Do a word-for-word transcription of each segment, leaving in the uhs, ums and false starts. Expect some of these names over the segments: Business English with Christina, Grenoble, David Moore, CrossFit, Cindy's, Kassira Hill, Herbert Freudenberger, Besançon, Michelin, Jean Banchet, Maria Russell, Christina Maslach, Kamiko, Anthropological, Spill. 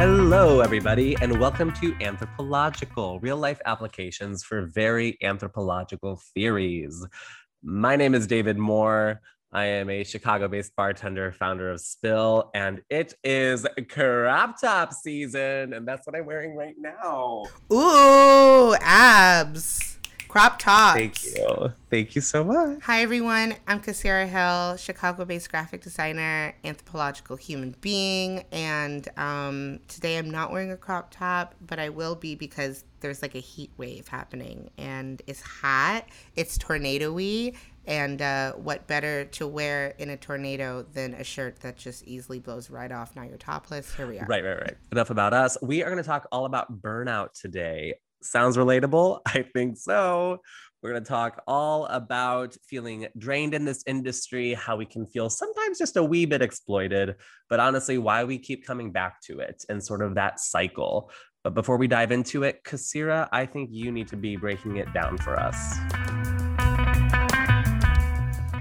Hello, everybody, and welcome to Anthropological, real-life applications for very anthropological theories. My name is David Moore. I am a Chicago-based bartender, founder of Spill, and it is crop top season, and that's what I'm wearing right now. Ooh, abs. Crop tops. Thank you. Thank you so much. Hi, everyone. I'm Kassira Hill, Chicago-based graphic designer, anthropological human being. And um, today I'm not wearing a crop top, but I will be because there's like a heat wave happening. And it's hot. It's tornado-y. And uh, what better to wear in a tornado than a shirt that just easily blows right off. Now you're topless. Here we are. Right, right, right. Enough about us. We are going to talk all about burnout today. Sounds relatable? I think so. We're going to talk all about feeling drained in this industry, how we can feel sometimes just a wee bit exploited, but honestly, why we keep coming back to it and sort of that cycle. But before we dive into it, Kassira, I think you need to be breaking it down for us.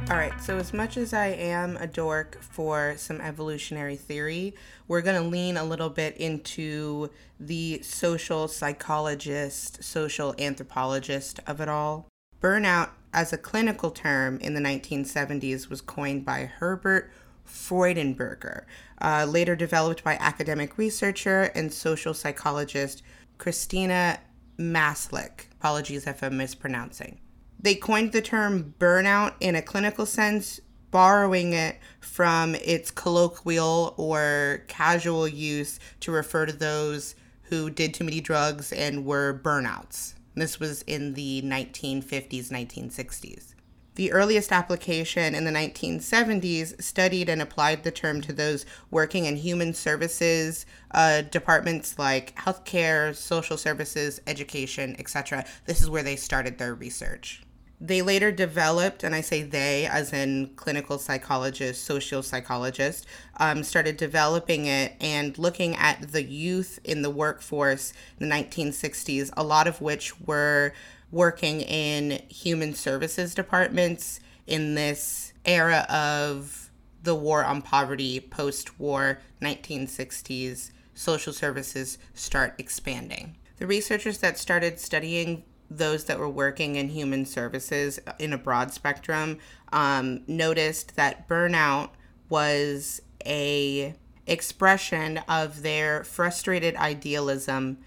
All right, so as much as I am a dork for some evolutionary theory, we're going to lean a little bit into the social psychologist, social anthropologist of it all. Burnout as a clinical term in the nineteen seventies was coined by Herbert Freudenberger, uh, later developed by academic researcher and social psychologist Christina Maslach. Apologies if I'm mispronouncing. They coined the term burnout in a clinical sense, borrowing it from its colloquial or casual use to refer to those who did too many drugs and were burnouts. This was in the nineteen fifties, nineteen sixties. The earliest application in the nineteen seventies studied and applied the term to those working in human services uh, departments like healthcare, social services, education, et cetera. This is where they started their research. They later developed, and I say they as in clinical psychologists, social psychologists, um, started developing it and looking at the youth in the workforce in the nineteen sixties, a lot of which were working in human services departments in this era of the war on poverty, post-war nineteen sixties, social services start expanding. The researchers that started studying those that were working in human services in a broad spectrum um, noticed that burnout was a expression of their frustrated idealism,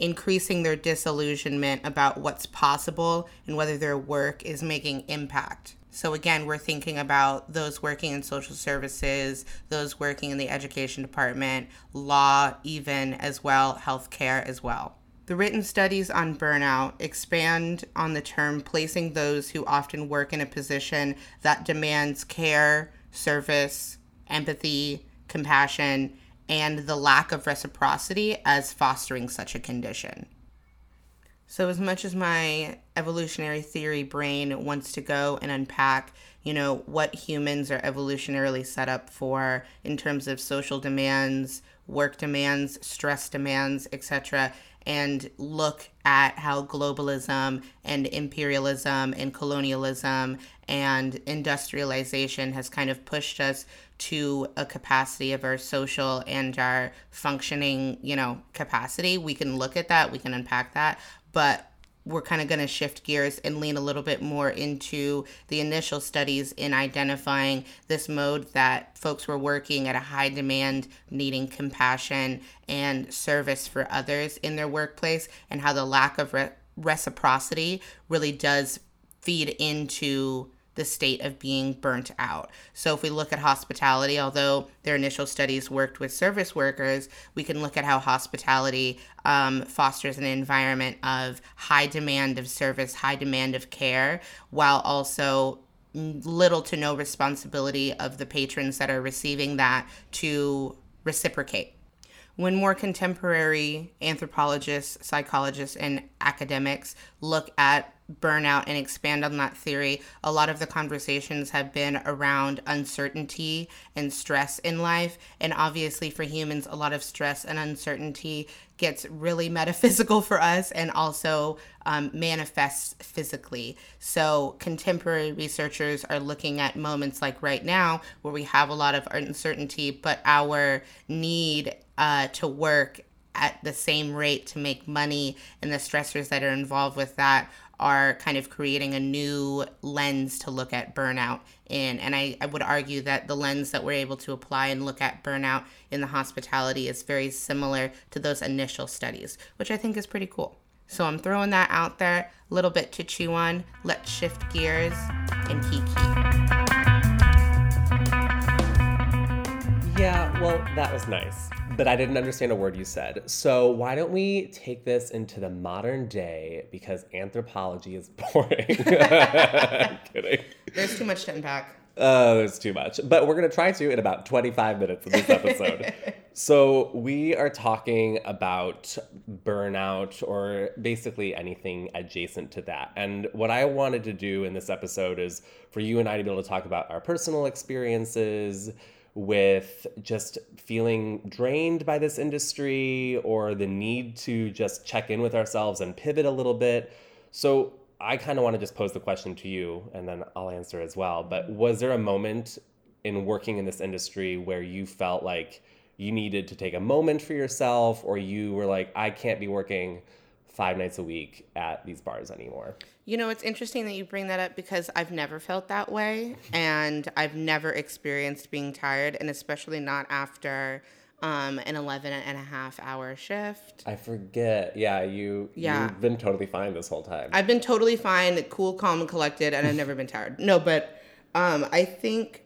increasing their disillusionment about what's possible and whether their work is making impact. So again, we're thinking about those working in social services, those working in the education department, law even as well, healthcare as well. The written studies on burnout expand on the term, placing those who often work in a position that demands care, service, empathy, compassion, and the lack of reciprocity as fostering such a condition. So as much as my evolutionary theory brain wants to go and unpack, you know, what humans are evolutionarily set up for in terms of social demands, work demands, stress demands, et cetera, and look at how globalism and imperialism and colonialism and industrialization has kind of pushed us to a capacity of our social and our functioning, you know, capacity. We can look at that, we can unpack that, but we're kind of going to shift gears and lean a little bit more into the initial studies in identifying this mode that folks were working at a high demand, needing compassion and service for others in their workplace, and how the lack of re- reciprocity really does feed into the state of being burnt out. So if we look at hospitality, although their initial studies worked with service workers, we can look at how hospitality um, fosters an environment of high demand of service, high demand of care, while also little to no responsibility of the patrons that are receiving that to reciprocate. When more contemporary anthropologists, psychologists, and academics look at burnout and expand on that theory, a lot of the conversations have been around uncertainty and stress in life. And obviously for humans, a lot of stress and uncertainty gets really metaphysical for us and also um, manifests physically. So contemporary researchers are looking at moments like right now where we have a lot of uncertainty, but our need uh, to work at the same rate to make money, and the stressors that are involved with that are kind of creating a new lens to look at burnout in. And I, I would argue that the lens that we're able to apply and look at burnout in the hospitality is very similar to those initial studies, which I think is pretty cool. So I'm throwing that out there, a little bit to chew on. Let's shift gears and kiki. Yeah, well, that was nice, but I didn't understand a word you said. So why don't we take this into the modern day, because anthropology is boring. I'm kidding. There's too much to unpack. Oh, uh, there's too much. But we're going to try to in about twenty-five minutes of this episode. So we are talking about burnout, or basically anything adjacent to that. And what I wanted to do in this episode is for you and I to be able to talk about our personal experiences with just feeling drained by this industry, or the need to just check in with ourselves and pivot a little bit. So I kind of want to just pose the question to you, and then I'll answer as well. But was there a moment in working in this industry where you felt like you needed to take a moment for yourself, or you were like, I can't be working five nights a week at these bars anymore? You know, it's interesting that you bring that up, because I've never felt that way, and I've never experienced being tired, and especially not after um, an eleven and a half hour shift. I forget. Yeah, you, yeah. You've been totally fine this whole time. I've been totally fine, cool, calm, and collected, and I've never been tired. No, but um, I think,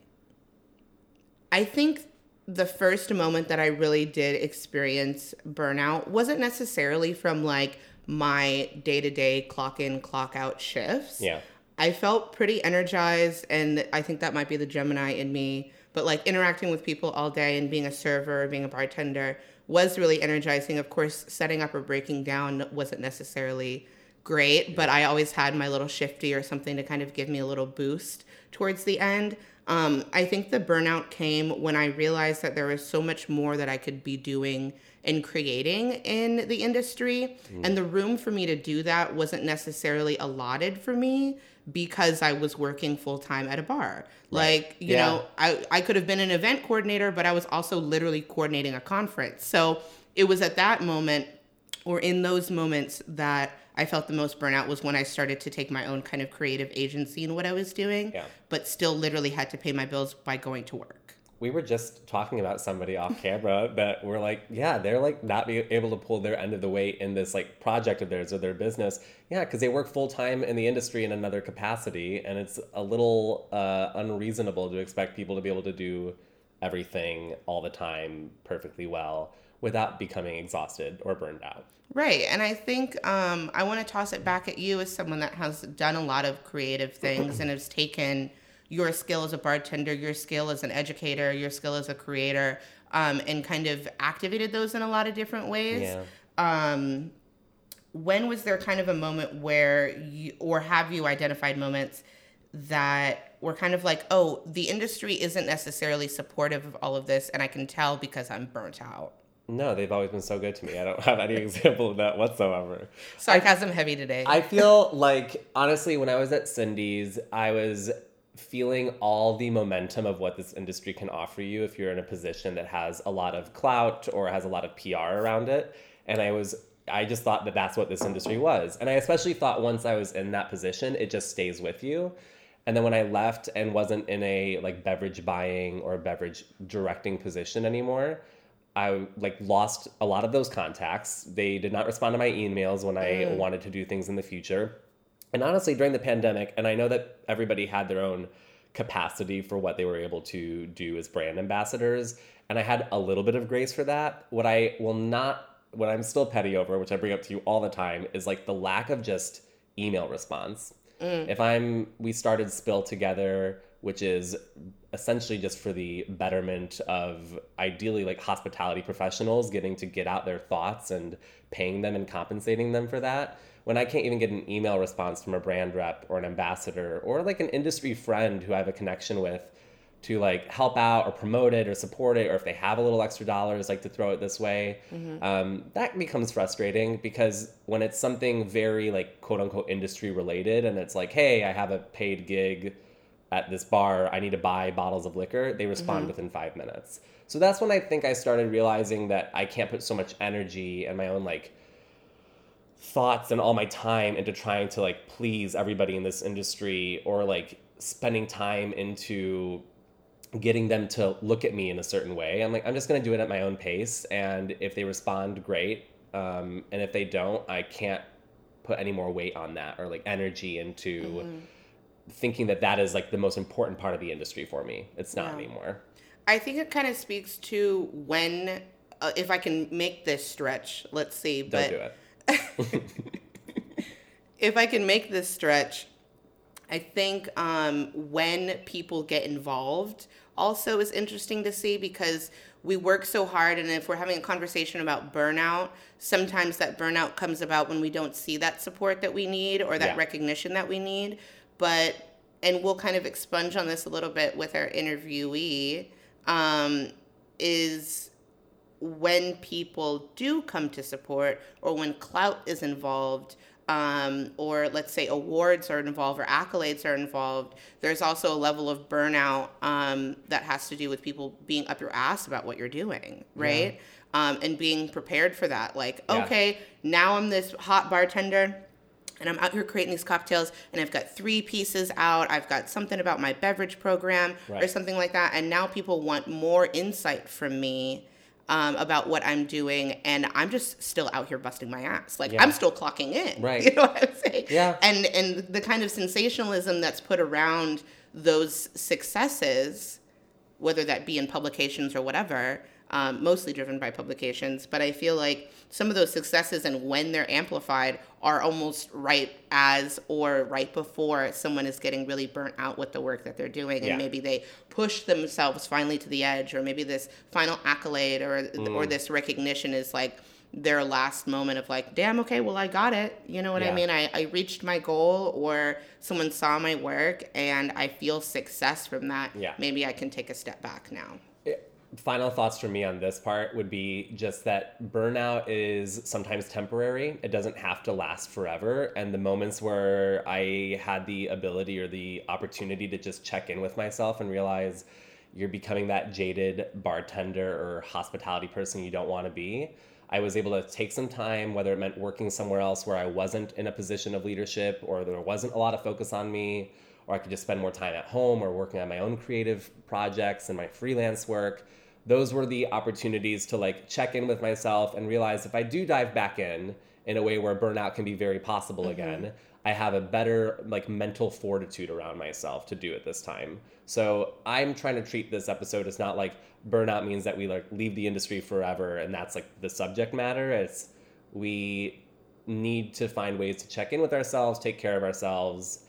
I think the first moment that I really did experience burnout wasn't necessarily from like my day-to-day clock in, clock out shifts. Yeah. I felt pretty energized, and I think that might be the Gemini in me, but like interacting with people all day and being a server, being a bartender was really energizing. Of course, setting up or breaking down wasn't necessarily great, yeah. But I always had my little shifty or something to kind of give me a little boost towards the end. Um, I think the burnout came when I realized that there was so much more that I could be doing and creating in the industry. Mm. And the room for me to do that wasn't necessarily allotted for me because I was working full time at a bar. Right. Like, you yeah. know, I, I could have been an event coordinator, but I was also literally coordinating a conference. So it was at that moment, or in those moments, that I felt the most burnout was when I started to take my own kind of creative agency in what I was doing, yeah. but still literally had to pay my bills by going to work. We were just talking about somebody off camera that we're like, yeah, they're like not being able to pull their end of the weight in this like project of theirs or their business. Yeah, because they work full time in the industry in another capacity, and it's a little uh, unreasonable to expect people to be able to do everything all the time perfectly well without becoming exhausted or burned out. Right. And I think um, I want to toss it back at you as someone that has done a lot of creative things and has taken your skill as a bartender, your skill as an educator, your skill as a creator, um, and kind of activated those in a lot of different ways. Yeah. Um, when was there kind of a moment where you, or have you identified moments that were kind of like, oh, the industry isn't necessarily supportive of all of this, and I can tell because I'm burnt out? No, they've always been so good to me. I don't have any example of that whatsoever. Sarcasm I, heavy today. I feel like, honestly, when I was at Cindy's, I was feeling all the momentum of what this industry can offer you if you're in a position that has a lot of clout or has a lot of P R around it. And I was, I just thought that that's what this industry was. And I especially thought once I was in that position, it just stays with you. And then when I left and wasn't in a like beverage buying or beverage directing position anymore, I like lost a lot of those contacts. They did not respond to my emails when I mm. wanted to do things in the future. And honestly, during the pandemic, and I know that everybody had their own capacity for what they were able to do as brand ambassadors, and I had a little bit of grace for that. What I will not, what I'm still petty over, which I bring up to you all the time, is like the lack of just email response. Mm. If I'm, we started Spill together, which is essentially just for the betterment of ideally like hospitality professionals getting to get out their thoughts and paying them and compensating them for that. When I can't even get an email response from a brand rep or an ambassador or like an industry friend who I have a connection with to like help out or promote it or support it, or if they have a little extra dollars, like to throw it this way, mm-hmm. um, that becomes frustrating, because when it's something very like quote unquote industry related and it's like, hey, I have a paid gig at this bar, I need to buy bottles of liquor, they respond mm-hmm. within five minutes. So that's when I think I started realizing that I can't put so much energy and my own like thoughts and all my time into trying to like please everybody in this industry, or like spending time into getting them to look at me in a certain way. I'm like, I'm just going to do it at my own pace. And if they respond, great. Um, and if they don't, I can't put any more weight on that or like energy into mm-hmm. thinking that that is like the most important part of the industry for me. It's not yeah. anymore. I think it kind of speaks to when, uh, if I can make this stretch, let's see. Don't but do it. If I can make this stretch, I think um, when people get involved also is interesting to see, because we work so hard, and if we're having a conversation about burnout, sometimes that burnout comes about when we don't see that support that we need or that yeah. recognition that we need. But, and we'll kind of expunge on this a little bit with our interviewee, um, is when people do come to support, or when clout is involved, um, or let's say awards are involved or accolades are involved, there's also a level of burnout um, that has to do with people being up your ass about what you're doing, right? Yeah. Um, and being prepared for that. Like, yeah. okay, now I'm this hot bartender, and I'm out here creating these cocktails, and I've got three pieces out. I've got something about my beverage program right. or something like that. And now people want more insight from me um, about what I'm doing. And I'm just still out here busting my ass. Like, yeah. I'm still clocking in. Right. You know what I'm saying? Yeah. And, and the kind of sensationalism that's put around those successes, whether that be in publications or whatever, Um, mostly driven by publications, but I feel like some of those successes and when they're amplified are almost right as or right before someone is getting really burnt out with the work that they're doing, and yeah. maybe they push themselves finally to the edge, or maybe this final accolade or mm. or this recognition is like their last moment of like, damn, okay, well, I got it. You know what yeah. I mean? I, I reached my goal, or someone saw my work and I feel success from that. Yeah. Maybe I can take a step back now. Final thoughts from me on this part would be just that burnout is sometimes temporary. It doesn't have to last forever. And the moments where I had the ability or the opportunity to just check in with myself and realize you're becoming that jaded bartender or hospitality person you don't want to be, I was able to take some time, whether it meant working somewhere else where I wasn't in a position of leadership or there wasn't a lot of focus on me, or I could just spend more time at home or working on my own creative projects and my freelance work. Those were the opportunities to like check in with myself and realize if I do dive back in, in a way where burnout can be very possible mm-hmm. again, I have a better like mental fortitude around myself to do it this time. So I'm trying to treat this episode as not like burnout means that we like leave the industry forever and that's like the subject matter. It's we need to find ways to check in with ourselves, take care of ourselves,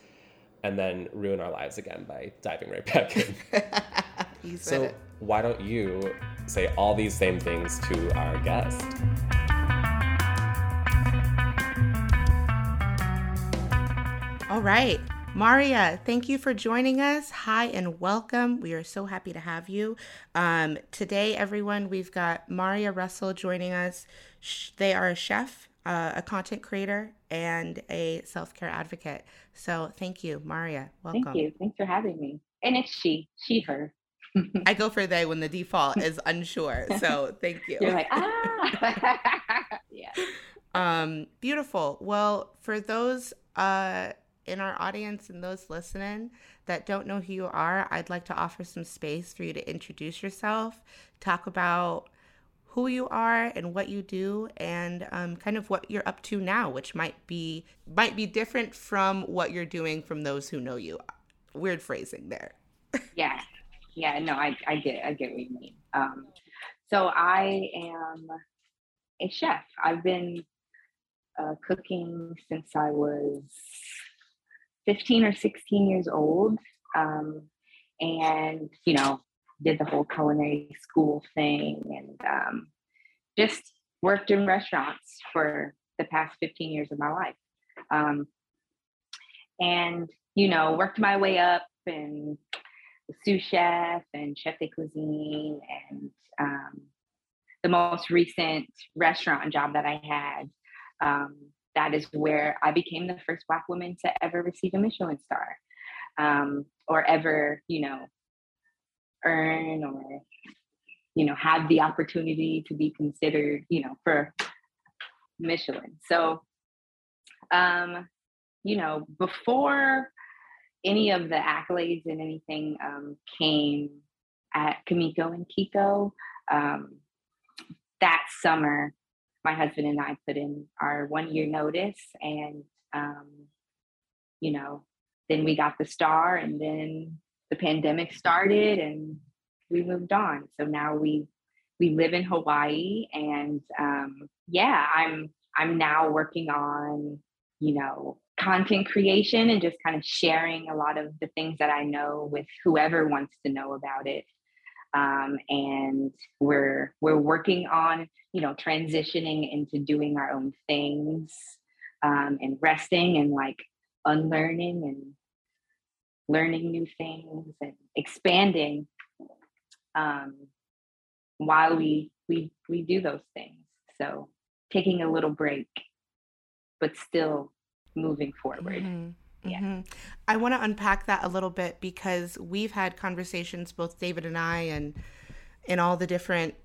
and then ruin our lives again by diving right back in. You said so it. Why don't you say all these same things to our guest? All right. Maria, thank you for joining us. Hi and welcome. We are so happy to have you. Um, today, everyone, we've got Maria Russell joining us. They are a chef, uh, a content creator, and a self-care advocate. So thank you, Maria. Welcome. Thank you. Thanks for having me. And it's she, she, her. I go for they when the default is unsure. So thank you. You're like, ah. Yeah. Um, beautiful. Well, for those uh, in our audience and those listening that don't know who you are, I'd like to offer some space for you to introduce yourself, talk about who you are and what you do, and um, kind of what you're up to now, which might be might be different from what you're doing from those who know you. Weird phrasing there. Yeah. Yeah, no, I, I get I get what you mean. Um, so I am a chef. I've been uh, cooking since I was fifteen or sixteen years old. Um, and, you know, did the whole culinary school thing, and um, just worked in restaurants for the past fifteen years of my life. Um, and, you know, worked my way up and sous chef and chef de cuisine, and um, the most recent restaurant job that I had, um, that is where I became the first Black woman to ever receive a Michelin star. Um, or ever, you know, earn or, you know, have the opportunity to be considered, you know, for Michelin. So, um, you know, before any of the accolades and anything um, came at Kamiko and Kiko, um, that summer, my husband and I put in our one-year notice, and, um, you know, then we got the star, and then the pandemic started and we moved on. So now we, we live in Hawaii, and, um, yeah, I'm, I'm now working on, you know, content creation and just kind of sharing a lot of the things that I know with whoever wants to know about it. Um, and we're, we're working on, you know, transitioning into doing our own things, um, and resting and like unlearning and learning new things and expanding, um, while we, we, we do those things. So taking a little break, but still moving forward. Mm-hmm. Yeah. Mm-hmm. I want to unpack that a little bit, because we've had conversations, both David and I, and in all the different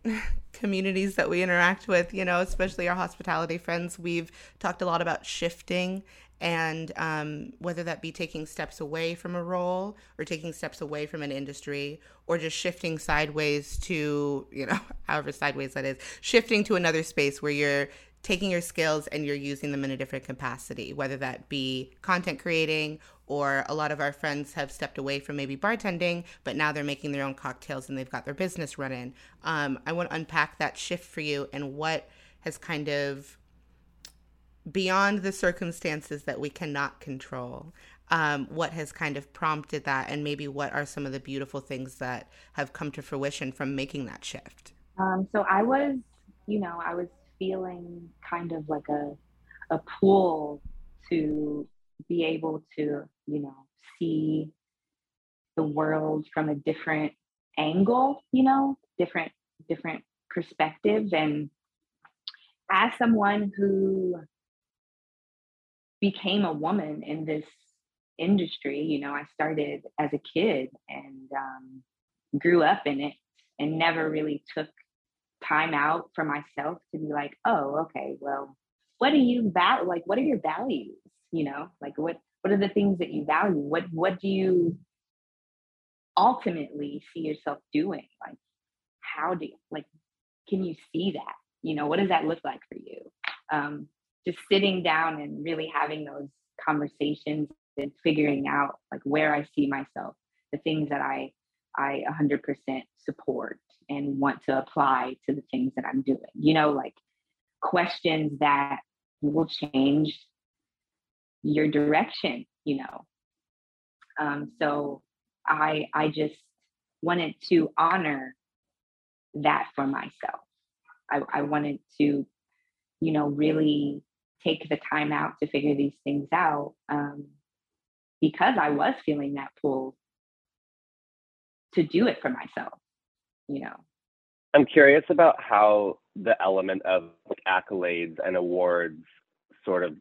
communities that we interact with, you know, especially our hospitality friends, we've talked a lot about shifting and um, whether that be taking steps away from a role or taking steps away from an industry, or just shifting sideways to, you know, however sideways that is, shifting to another space where you're taking your skills and you're using them in a different capacity, whether that be content creating, or a lot of our friends have stepped away from maybe bartending, but now they're making their own cocktails and they've got their business running. Um, I want to unpack that shift for you and what has kind of, beyond the circumstances that we cannot control, um, what has kind of prompted that, and maybe what are some of the beautiful things that have come to fruition from making that shift? Um, so I was, you know, I was feeling kind of like a a pull to be able to, you know, see the world from a different angle, you know, different different perspectives. And as someone who became a woman in this industry, you know, I started as a kid and um, grew up in it, and never really took time out for myself to be like, oh, okay, well, what do you value? Like, what are your values? You know, like what, what are the things that you value? What, what do you ultimately see yourself doing? Like, how do you, like, can you see that? You know, what does that look like for you? Um, just sitting down and really having those conversations and figuring out like where I see myself, the things that I, I one hundred percent support and want to apply to the things that I'm doing, you know, like questions that will change your direction, you know. Um, so I, I just wanted to honor that for myself. I, I wanted to, you know, really take the time out to figure these things out, um, because I was feeling that pull to do it for myself, you know. I'm curious about how the element of like accolades and awards sort of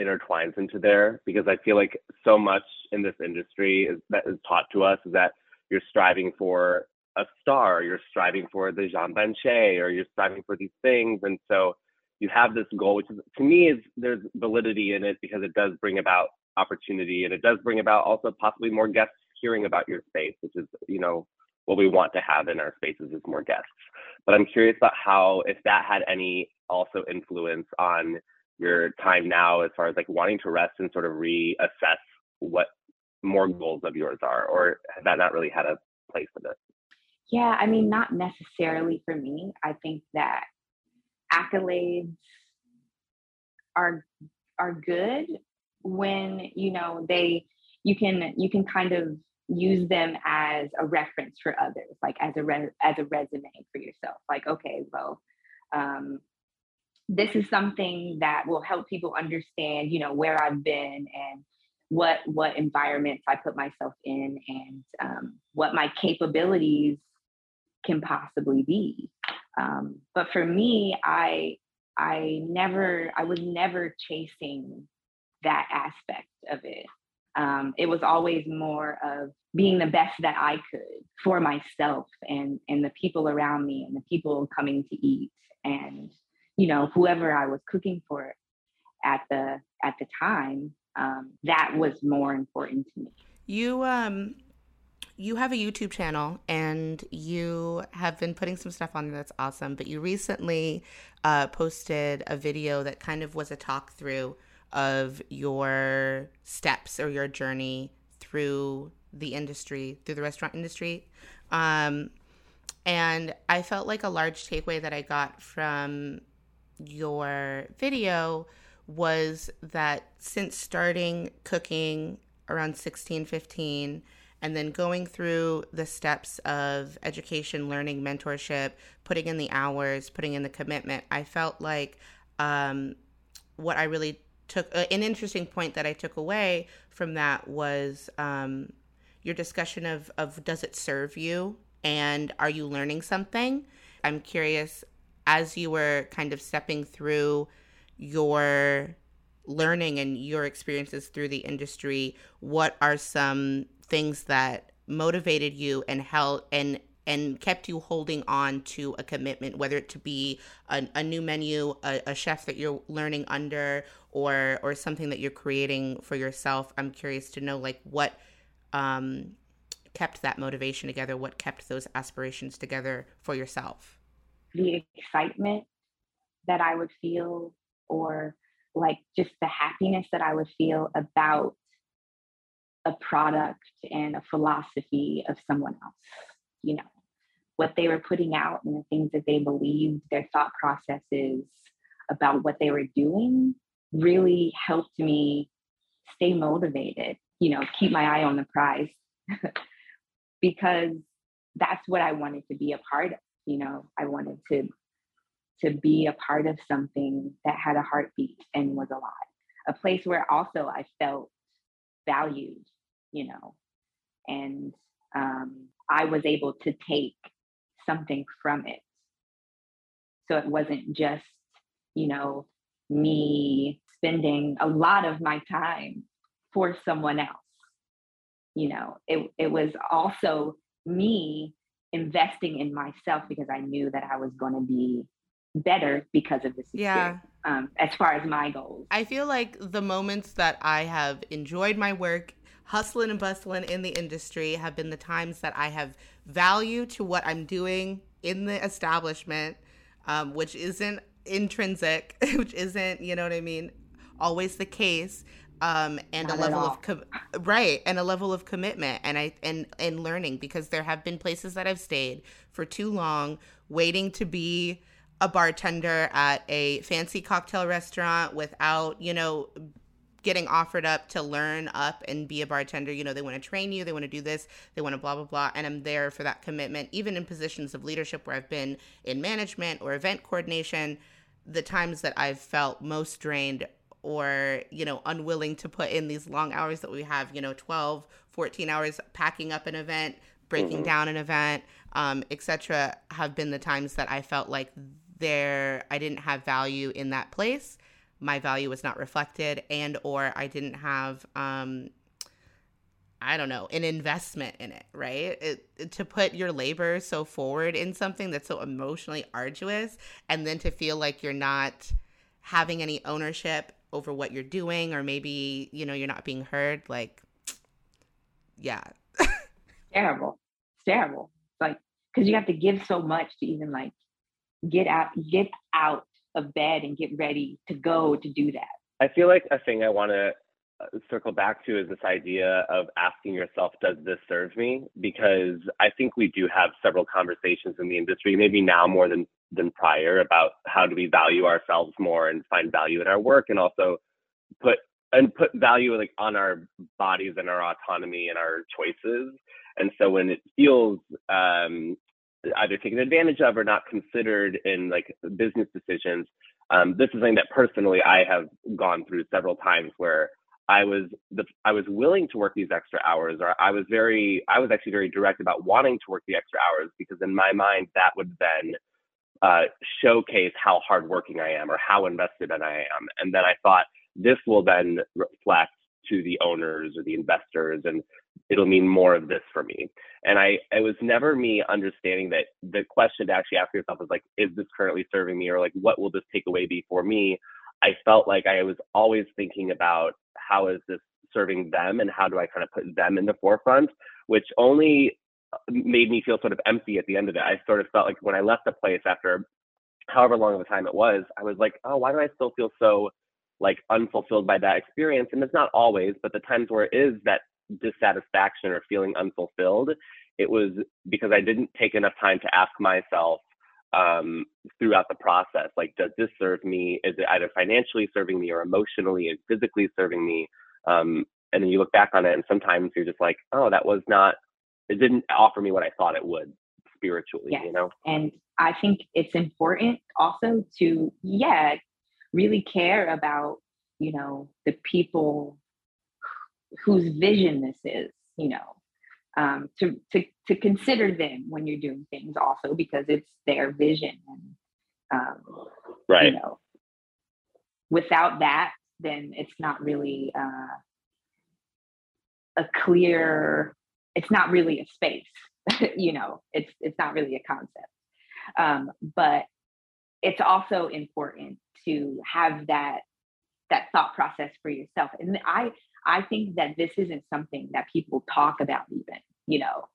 intertwines into there, because I feel like so much in this industry is, that is taught to us is that you're striving for a star, you're striving for the Jean Banchet, or you're striving for these things. And so you have this goal, which is, to me, is there's validity in it, because it does bring about opportunity, and it does bring about also possibly more guests hearing about your space, which is, you know, what we want to have in our spaces is more guests. But I'm curious about how, if that had any also influence on your time now, as far as like wanting to rest and sort of reassess what more goals of yours are, or has that not really had a place in it? Yeah, I mean, not necessarily for me. I think that accolades are are good when, you know, they you can you can kind of use them as a reference for others, like as a re- as a resume for yourself. Like, okay, well, um, this is something that will help people understand, you know, where I've been and what what environments I put myself in, and um, what my capabilities can possibly be. Um, but for me, I I never I was never chasing that aspect of it. Um, it was always more of being the best that I could for myself and, and the people around me and the people coming to eat and, you know, whoever I was cooking for at the at the time, um, that was more important to me. You um, you have a YouTube channel and you have been putting some stuff on there that's awesome. But you recently uh, posted a video that kind of was a talk through of your steps or your journey through the industry, through the restaurant industry. Um, and I felt like a large takeaway that I got from your video was that since starting cooking around sixteen, fifteen, and then going through the steps of education, learning, mentorship, putting in the hours, putting in the commitment, I felt like um, what I really took, uh, an interesting point that I took away from that was um, your discussion of, of does it serve you and are you learning something? I'm curious, as you were kind of stepping through your learning and your experiences through the industry, what are some things that motivated you and held and and kept you holding on to a commitment, whether it to be a, a new menu, a, a chef that you're learning under, or or something that you're creating for yourself? I'm curious to know, like, what um, kept that motivation together, what kept those aspirations together for yourself? The excitement that I would feel, or like just the happiness that I would feel about a product and a philosophy of someone else, you know, what they were putting out and the things that they believed, their thought processes about what they were doing really helped me stay motivated, you know, keep my eye on the prize because that's what I wanted to be a part of. You know, I wanted to to be a part of something that had a heartbeat and was alive, a place where also I felt valued, you know, and um, I was able to take something from it. So it wasn't just, you know, me spending a lot of my time for someone else. You know, it it was also me investing in myself because I knew that I was going to be better because of this experience, yeah. um, as far as my goals. I feel like the moments that I have enjoyed my work, hustling and bustling in the industry, have been the times that I have value to what I'm doing in the establishment, um, which isn't intrinsic, which isn't, you know what I mean, always the case. Um, and Not a level of com- right and a level of commitment and I and and learning, because there have been places that I've stayed for too long waiting to be a bartender at a fancy cocktail restaurant without, you know, getting offered up to learn up and be a bartender. You know, they want to train you, they want to do this, they want to blah blah blah, and I'm there for that commitment. Even in positions of leadership where I've been in management or event coordination, the times that I've felt most drained or, you know, unwilling to put in these long hours that we have, you know, twelve, fourteen hours packing up an event, breaking mm-hmm. down an event, um, et cetera, have been the times that I felt like there, I didn't have value in that place. My value was not reflected, and or I didn't have, um, I don't know, an investment in it, right? It, it, to put your labor so forward in something that's so emotionally arduous, and then to feel like you're not having any ownership over what you're doing, or maybe, you know, you're not being heard. Like, yeah. Terrible. It's terrible. Like, cause you have to give so much to even like get out, get out of bed and get ready to go to do that. I feel like a thing I want to circle back to is this idea of asking yourself, does this serve me? Because I think we do have several conversations in the industry, maybe now more than than prior, about how do we value ourselves more and find value in our work, and also put and put value like on our bodies and our autonomy and our choices. And so when it feels um, either taken advantage of or not considered in like business decisions, um, this is something that personally I have gone through several times where I was the, I was willing to work these extra hours, or I was very I was actually very direct about wanting to work the extra hours, because in my mind that would then uh, showcase how hardworking I am or how invested in I am. And then I thought, this will then reflect to the owners or the investors, and it'll mean more of this for me. And I, it was never me understanding that the question to actually ask yourself is like, is this currently serving me? Or like, what will this takeaway be for me? I felt like I was always thinking about how is this serving them and how do I kind of put them in the forefront, which only made me feel sort of empty at the end of it. I sort of felt like when I left the place after however long of a time it was, I was like, oh, why do I still feel so like unfulfilled by that experience? And it's not always, but the times where it is that dissatisfaction or feeling unfulfilled, it was because I didn't take enough time to ask myself um, throughout the process, like, does this serve me? Is it either financially serving me or emotionally and physically serving me? Um, and then you look back on it and sometimes you're just like, oh, that was not, it didn't offer me what I thought it would spiritually, yes. You know? And I think it's important also to, yeah, really care about, you know, the people whose vision this is, you know, um, to, to, to consider them when you're doing things also, because it's their vision. And, um, right. You know, without that, then it's not really uh, a clear, it's not really a space, you know, it's, it's not really a concept. Um, but it's also important to have that, that thought process for yourself. And I, I think that this isn't something that people talk about even, you know?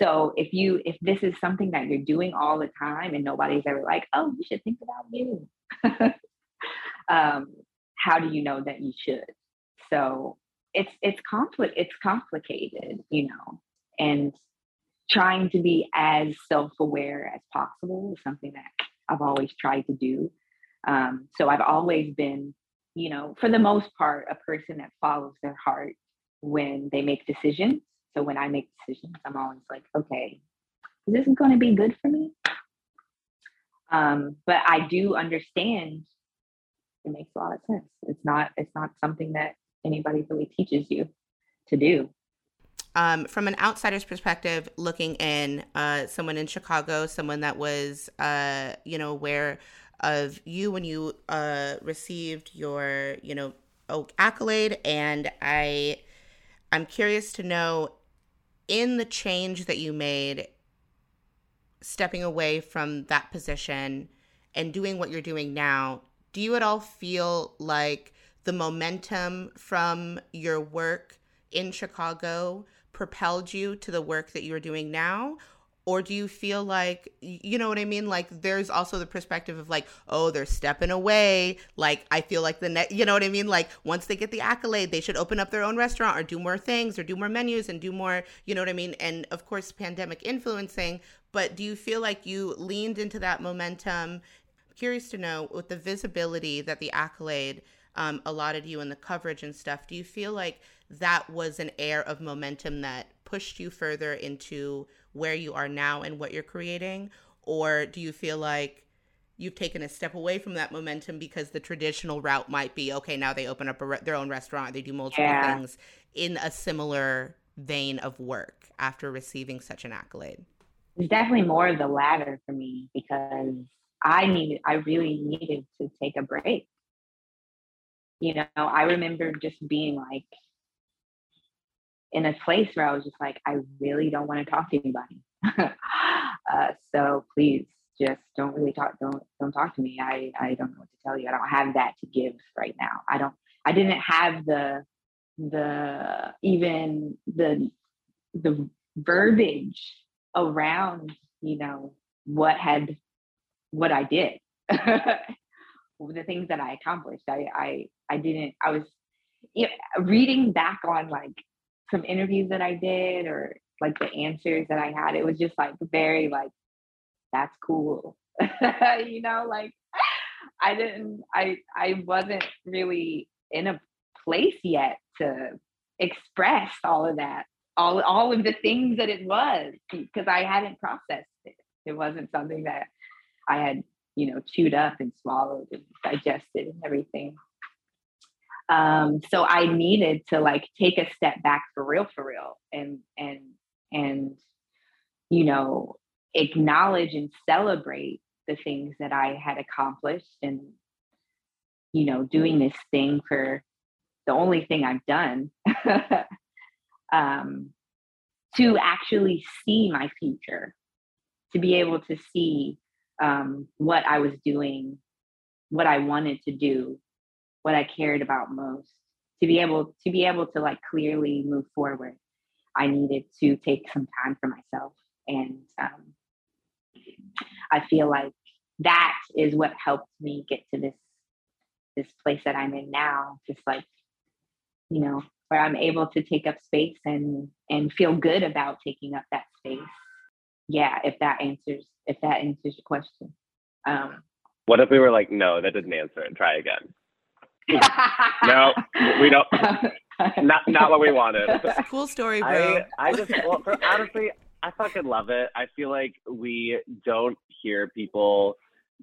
So if you, if this is something that you're doing all the time and nobody's ever like, oh, you should think about you. um, how do you know that you should? So it's, it's conflict, it's complicated, you know, and trying to be as self-aware as possible is something that I've always tried to do. Um, so I've always been, you know, for the most part, a person that follows their heart when they make decisions. So when I make decisions, I'm always like, okay, is this going to be good for me? Um, but I do understand it makes a lot of sense. It's not, it's not something that anybody really teaches you to do. Um, from an outsider's perspective, looking in, uh, someone in Chicago, someone that was, uh, you know, aware of you when you uh, received your, you know, accolade, and I, I'm curious to know, in the change that you made, stepping away from that position and doing what you're doing now, do you at all feel like the momentum from your work in Chicago propelled you to the work that you're doing now? Or do you feel like, you know what I mean? Like, there's also the perspective of like, oh, they're stepping away. Like, I feel like the net, you know what I mean? Like, once they get the accolade, they should open up their own restaurant or do more things or do more menus and do more, you know what I mean? And of course, pandemic influencing, but do you feel like you leaned into that momentum? I'm curious to know, with the visibility that the accolade um, allotted you and the coverage and stuff, do you feel like that was an air of momentum that pushed you further into where you are now and what you're creating? Or do you feel like you've taken a step away from that momentum because the traditional route might be, okay, now they open up a re- their own restaurant, they do multiple yeah. things in a similar vein of work after receiving such an accolade? It's definitely more of the latter for me, because I needed, I really needed to take a break. You know, I remember just being like, in a place where I was just like, I really don't want to talk to anybody. uh, so please just don't really talk, don't, don't talk to me. I, I don't know what to tell you. I don't have that to give right now. I don't, I didn't have the, the, even the, the verbiage around, you know, what had, what I did, the things that I accomplished. I, I, I didn't, I was you know, reading back on like, some interviews that I did or like the answers that I had, it was just like very like, that's cool. You know, like I didn't, I, I wasn't really in a place yet to express all of that, all, all of the things that it was, because I hadn't processed it. It wasn't something that I had, you know, chewed up and swallowed and digested and everything. Um, so I needed to like take a step back for real, for real, and, and, and, you know, acknowledge and celebrate the things that I had accomplished and, you know, doing this thing for the only thing I've done um, to actually see my future, to be able to see um, what I was doing, what I wanted to do, what I cared about most, to be able to be able to like clearly move forward. I needed to take some time for myself. And um, I feel like that is what helped me get to this, this place that I'm in now, just like, you know, where I'm able to take up space and, and feel good about taking up that space. Yeah. If that answers, if that answers your question. Um, what if we were like, no, that didn't answer it. Try again. No, we don't. Not, not what we wanted. It's a cool story, bro. I, I just, well, for, honestly, I fucking love it. I feel like we don't hear people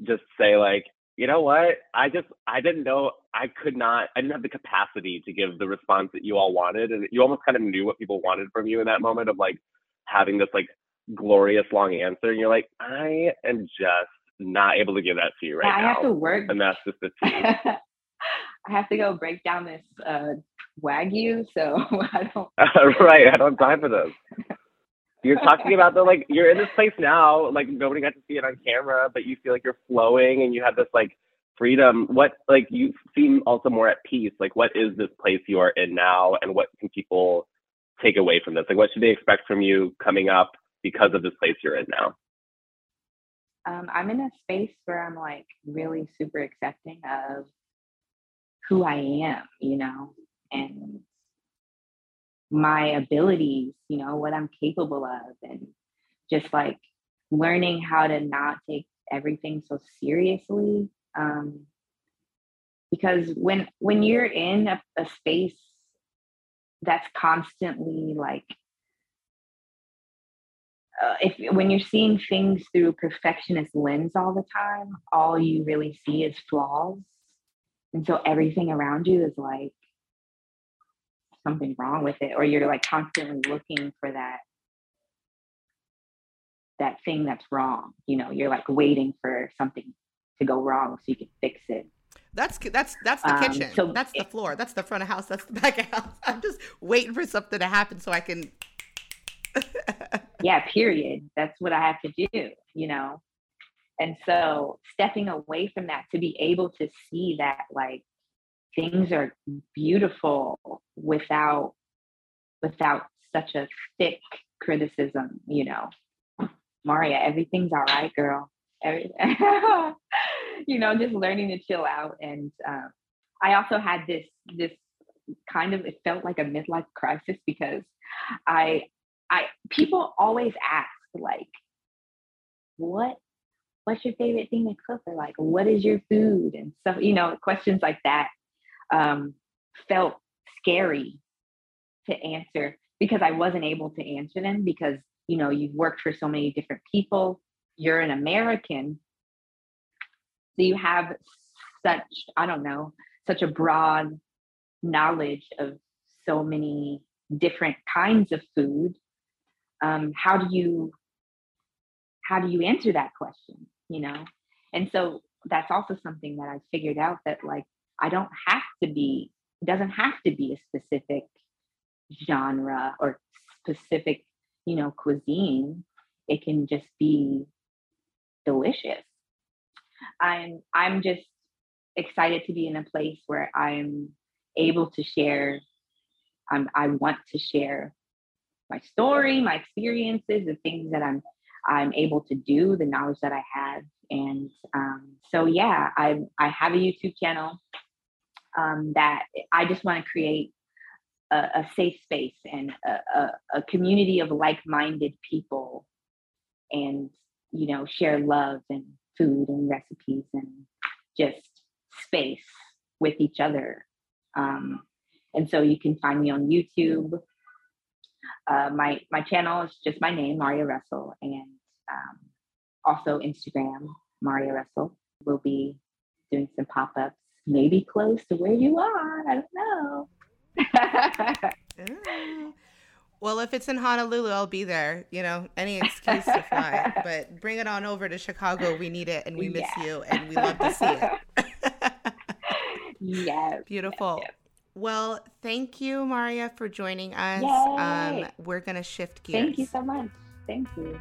just say like, you know what? I just, I didn't know, I could not, I didn't have the capacity to give the response that you all wanted. And you almost kind of knew what people wanted from you in that moment of like having this like glorious long answer. And you're like, I am just not able to give that to you right I now. I have to work. And that's just the thing. I have to go break down this uh, Wagyu, so I don't... Right, I don't have time for this. You're talking about the, like, you're in this place now, like, nobody got to see it on camera, but you feel like you're flowing and you have this, like, freedom. What, like, you seem also more at peace. Like, what is this place you are in now, and what can people take away from this? Like, what should they expect from you coming up because of this place you're in now? Um, I'm in a space where I'm, like, really super accepting of who I am, you know, and my abilities, you know, what I'm capable of, and just like learning how to not take everything so seriously. Um, because when when you're in a, a space that's constantly like, uh, if when you're seeing things through a perfectionist lens all the time, all you really see is flaws. And so everything around you is like something wrong with it, or you're like constantly looking for that, that thing that's wrong. You know, you're like waiting for something to go wrong so you can fix it. That's, that's, that's the um, kitchen. So that's it, the floor. That's the front of house. That's the back of house. I'm just waiting for something to happen so I can. Yeah, period. That's what I have to do, you know? And so stepping away from that to be able to see that like things are beautiful without without such a thick criticism, you know, Maria, everything's all right, girl. Every- you know, just learning to chill out. And um, I also had this this kind of, it felt like a midlife crisis because I I people always ask like, what? What's your favorite thing to cook? Or like, what is your food? And stuff, you know, questions like that um, felt scary to answer because I wasn't able to answer them because, you know, you've worked for so many different people. You're an American. So you have such, I don't know, such a broad knowledge of so many different kinds of food. Um, how do you How do you answer that question, you know? And so that's also something that I figured out that like, I don't have to be, doesn't have to be a specific genre or specific, you know, cuisine. It can just be delicious. I'm, I'm just excited to be in a place where I'm able to share, I'm, I want to share my story, my experiences, the things that I'm I'm able to do, the knowledge that I have. And um, so, yeah, I I have a YouTube channel um, that I just want to create a, a safe space and a, a, a community of like-minded people and, you know, share love and food and recipes and just space with each other. Um, and so you can find me on YouTube. Uh, my my channel is just my name, Maria Russell, and um, also Instagram, Maria Russell. We'll be doing some pop-ups, maybe close to where you are. I don't know. Yeah. Well, if it's in Honolulu, I'll be there. You know, any excuse to fly. But bring it on over to Chicago. We need it, and we miss yeah. you, and we love to see it. Yeah. Beautiful. Yeah, yeah. Well, thank you, Maria, for joining us. Um, we're going to shift gears. Thank you so much. Thank you.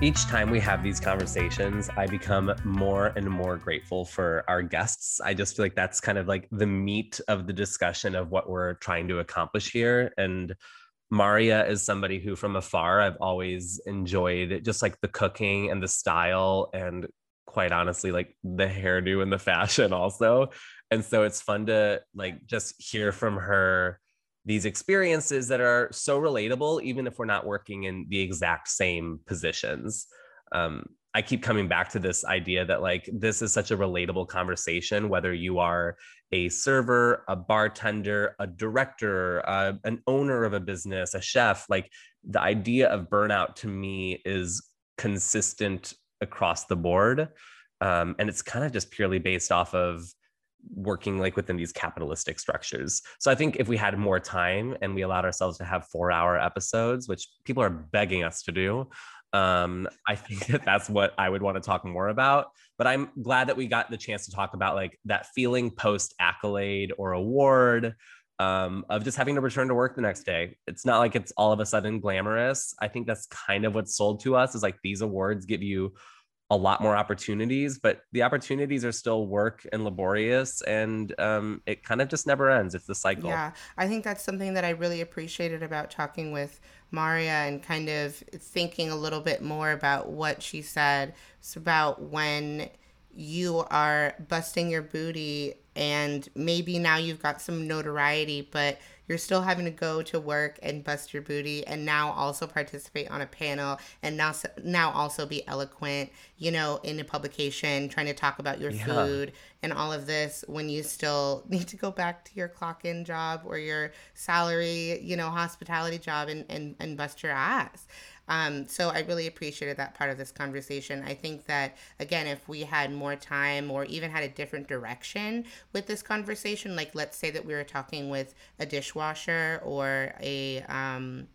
Each time we have these conversations, I become more and more grateful for our guests. I just feel like that's kind of like the meat of the discussion of what we're trying to accomplish here. And Maria is somebody who from afar, I've always enjoyed just like the cooking and the style and quite honestly, like the hairdo and the fashion also. And so it's fun to like just hear from her these experiences that are so relatable, even if we're not working in the exact same positions. Um, I keep coming back to this idea that like, this is such a relatable conversation, whether you are a server, a bartender, a director, uh, an owner of a business, a chef, like the idea of burnout to me is consistent across the board. Um, and it's kind of just purely based off of working like within these capitalistic structures. So I think if we had more time and we allowed ourselves to have four hour episodes, which people are begging us to do, um, I think that that's what I would want to talk more about. But I'm glad that we got the chance to talk about like that feeling post accolade or award um, of just having to return to work the next day. It's not like it's all of a sudden glamorous. I think that's kind of what's sold to us is like these awards give you a lot more opportunities, but the opportunities are still work and laborious, and um, it kind of just never ends. It's the cycle. Yeah, I think that's something that I really appreciated about talking with Maria and kind of thinking a little bit more about what she said. It's about when you are busting your booty and maybe now you've got some notoriety, but you're still having to go to work and bust your booty and now also participate on a panel and now now also be eloquent, you know, in a publication, trying to talk about your yeah. food and all of this when you still need to go back to your clock in job or your salary, you know, hospitality job and, and, and bust your ass. Um, so I really appreciated that part of this conversation. I think that, again, if we had more time or even had a different direction with this conversation, like let's say that we were talking with a dishwasher or a um,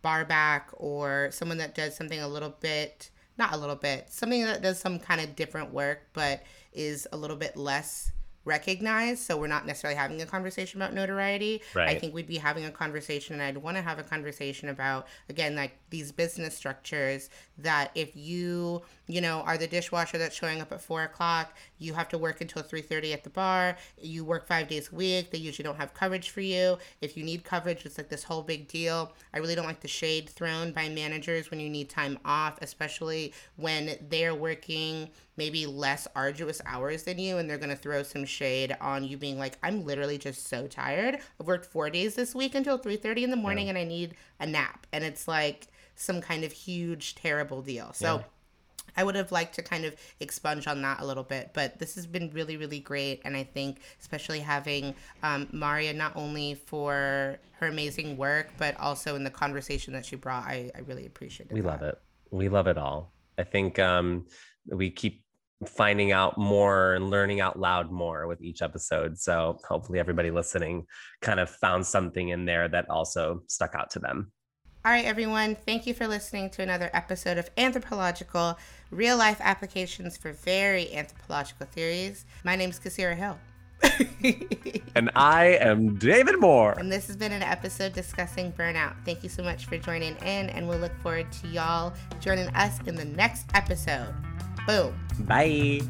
bar back or someone that does something a little bit, not a little bit, something that does some kind of different work, but is a little bit less recognized, so we're not necessarily having a conversation about notoriety. Right. I think we'd be having a conversation, and I'd want to have a conversation about, again, like these business structures that if you, you know, are the dishwasher that's showing up at four o'clock, you have to work until three thirty at the bar, you work five days a week, they usually don't have coverage for you. If you need coverage, it's like this whole big deal. I really don't like the shade thrown by managers when you need time off, especially when they're working maybe less arduous hours than you, and they're going to throw some shade on you being like, I'm literally just so tired. I've worked four days this week until three thirty in the morning yeah. and I need a nap. And it's like some kind of huge, terrible deal. So yeah. I would have liked to kind of expunge on that a little bit, but this has been really, really great. And I think especially having um, Maria, not only for her amazing work, but also in the conversation that she brought, I, I really appreciate it. We that. love it. We love it all. I think um, we keep finding out more and learning out loud more with each episode. So hopefully everybody listening kind of found something in there that also stuck out to them. All right, everyone. Thank you for listening to another episode of Anthropological, real life applications for very anthropological theories. My name is Kassira Hill. And I am David Moore. And this has been an episode discussing burnout. Thank you so much for joining in, and we'll look forward to y'all joining us in the next episode. Boom. Bye.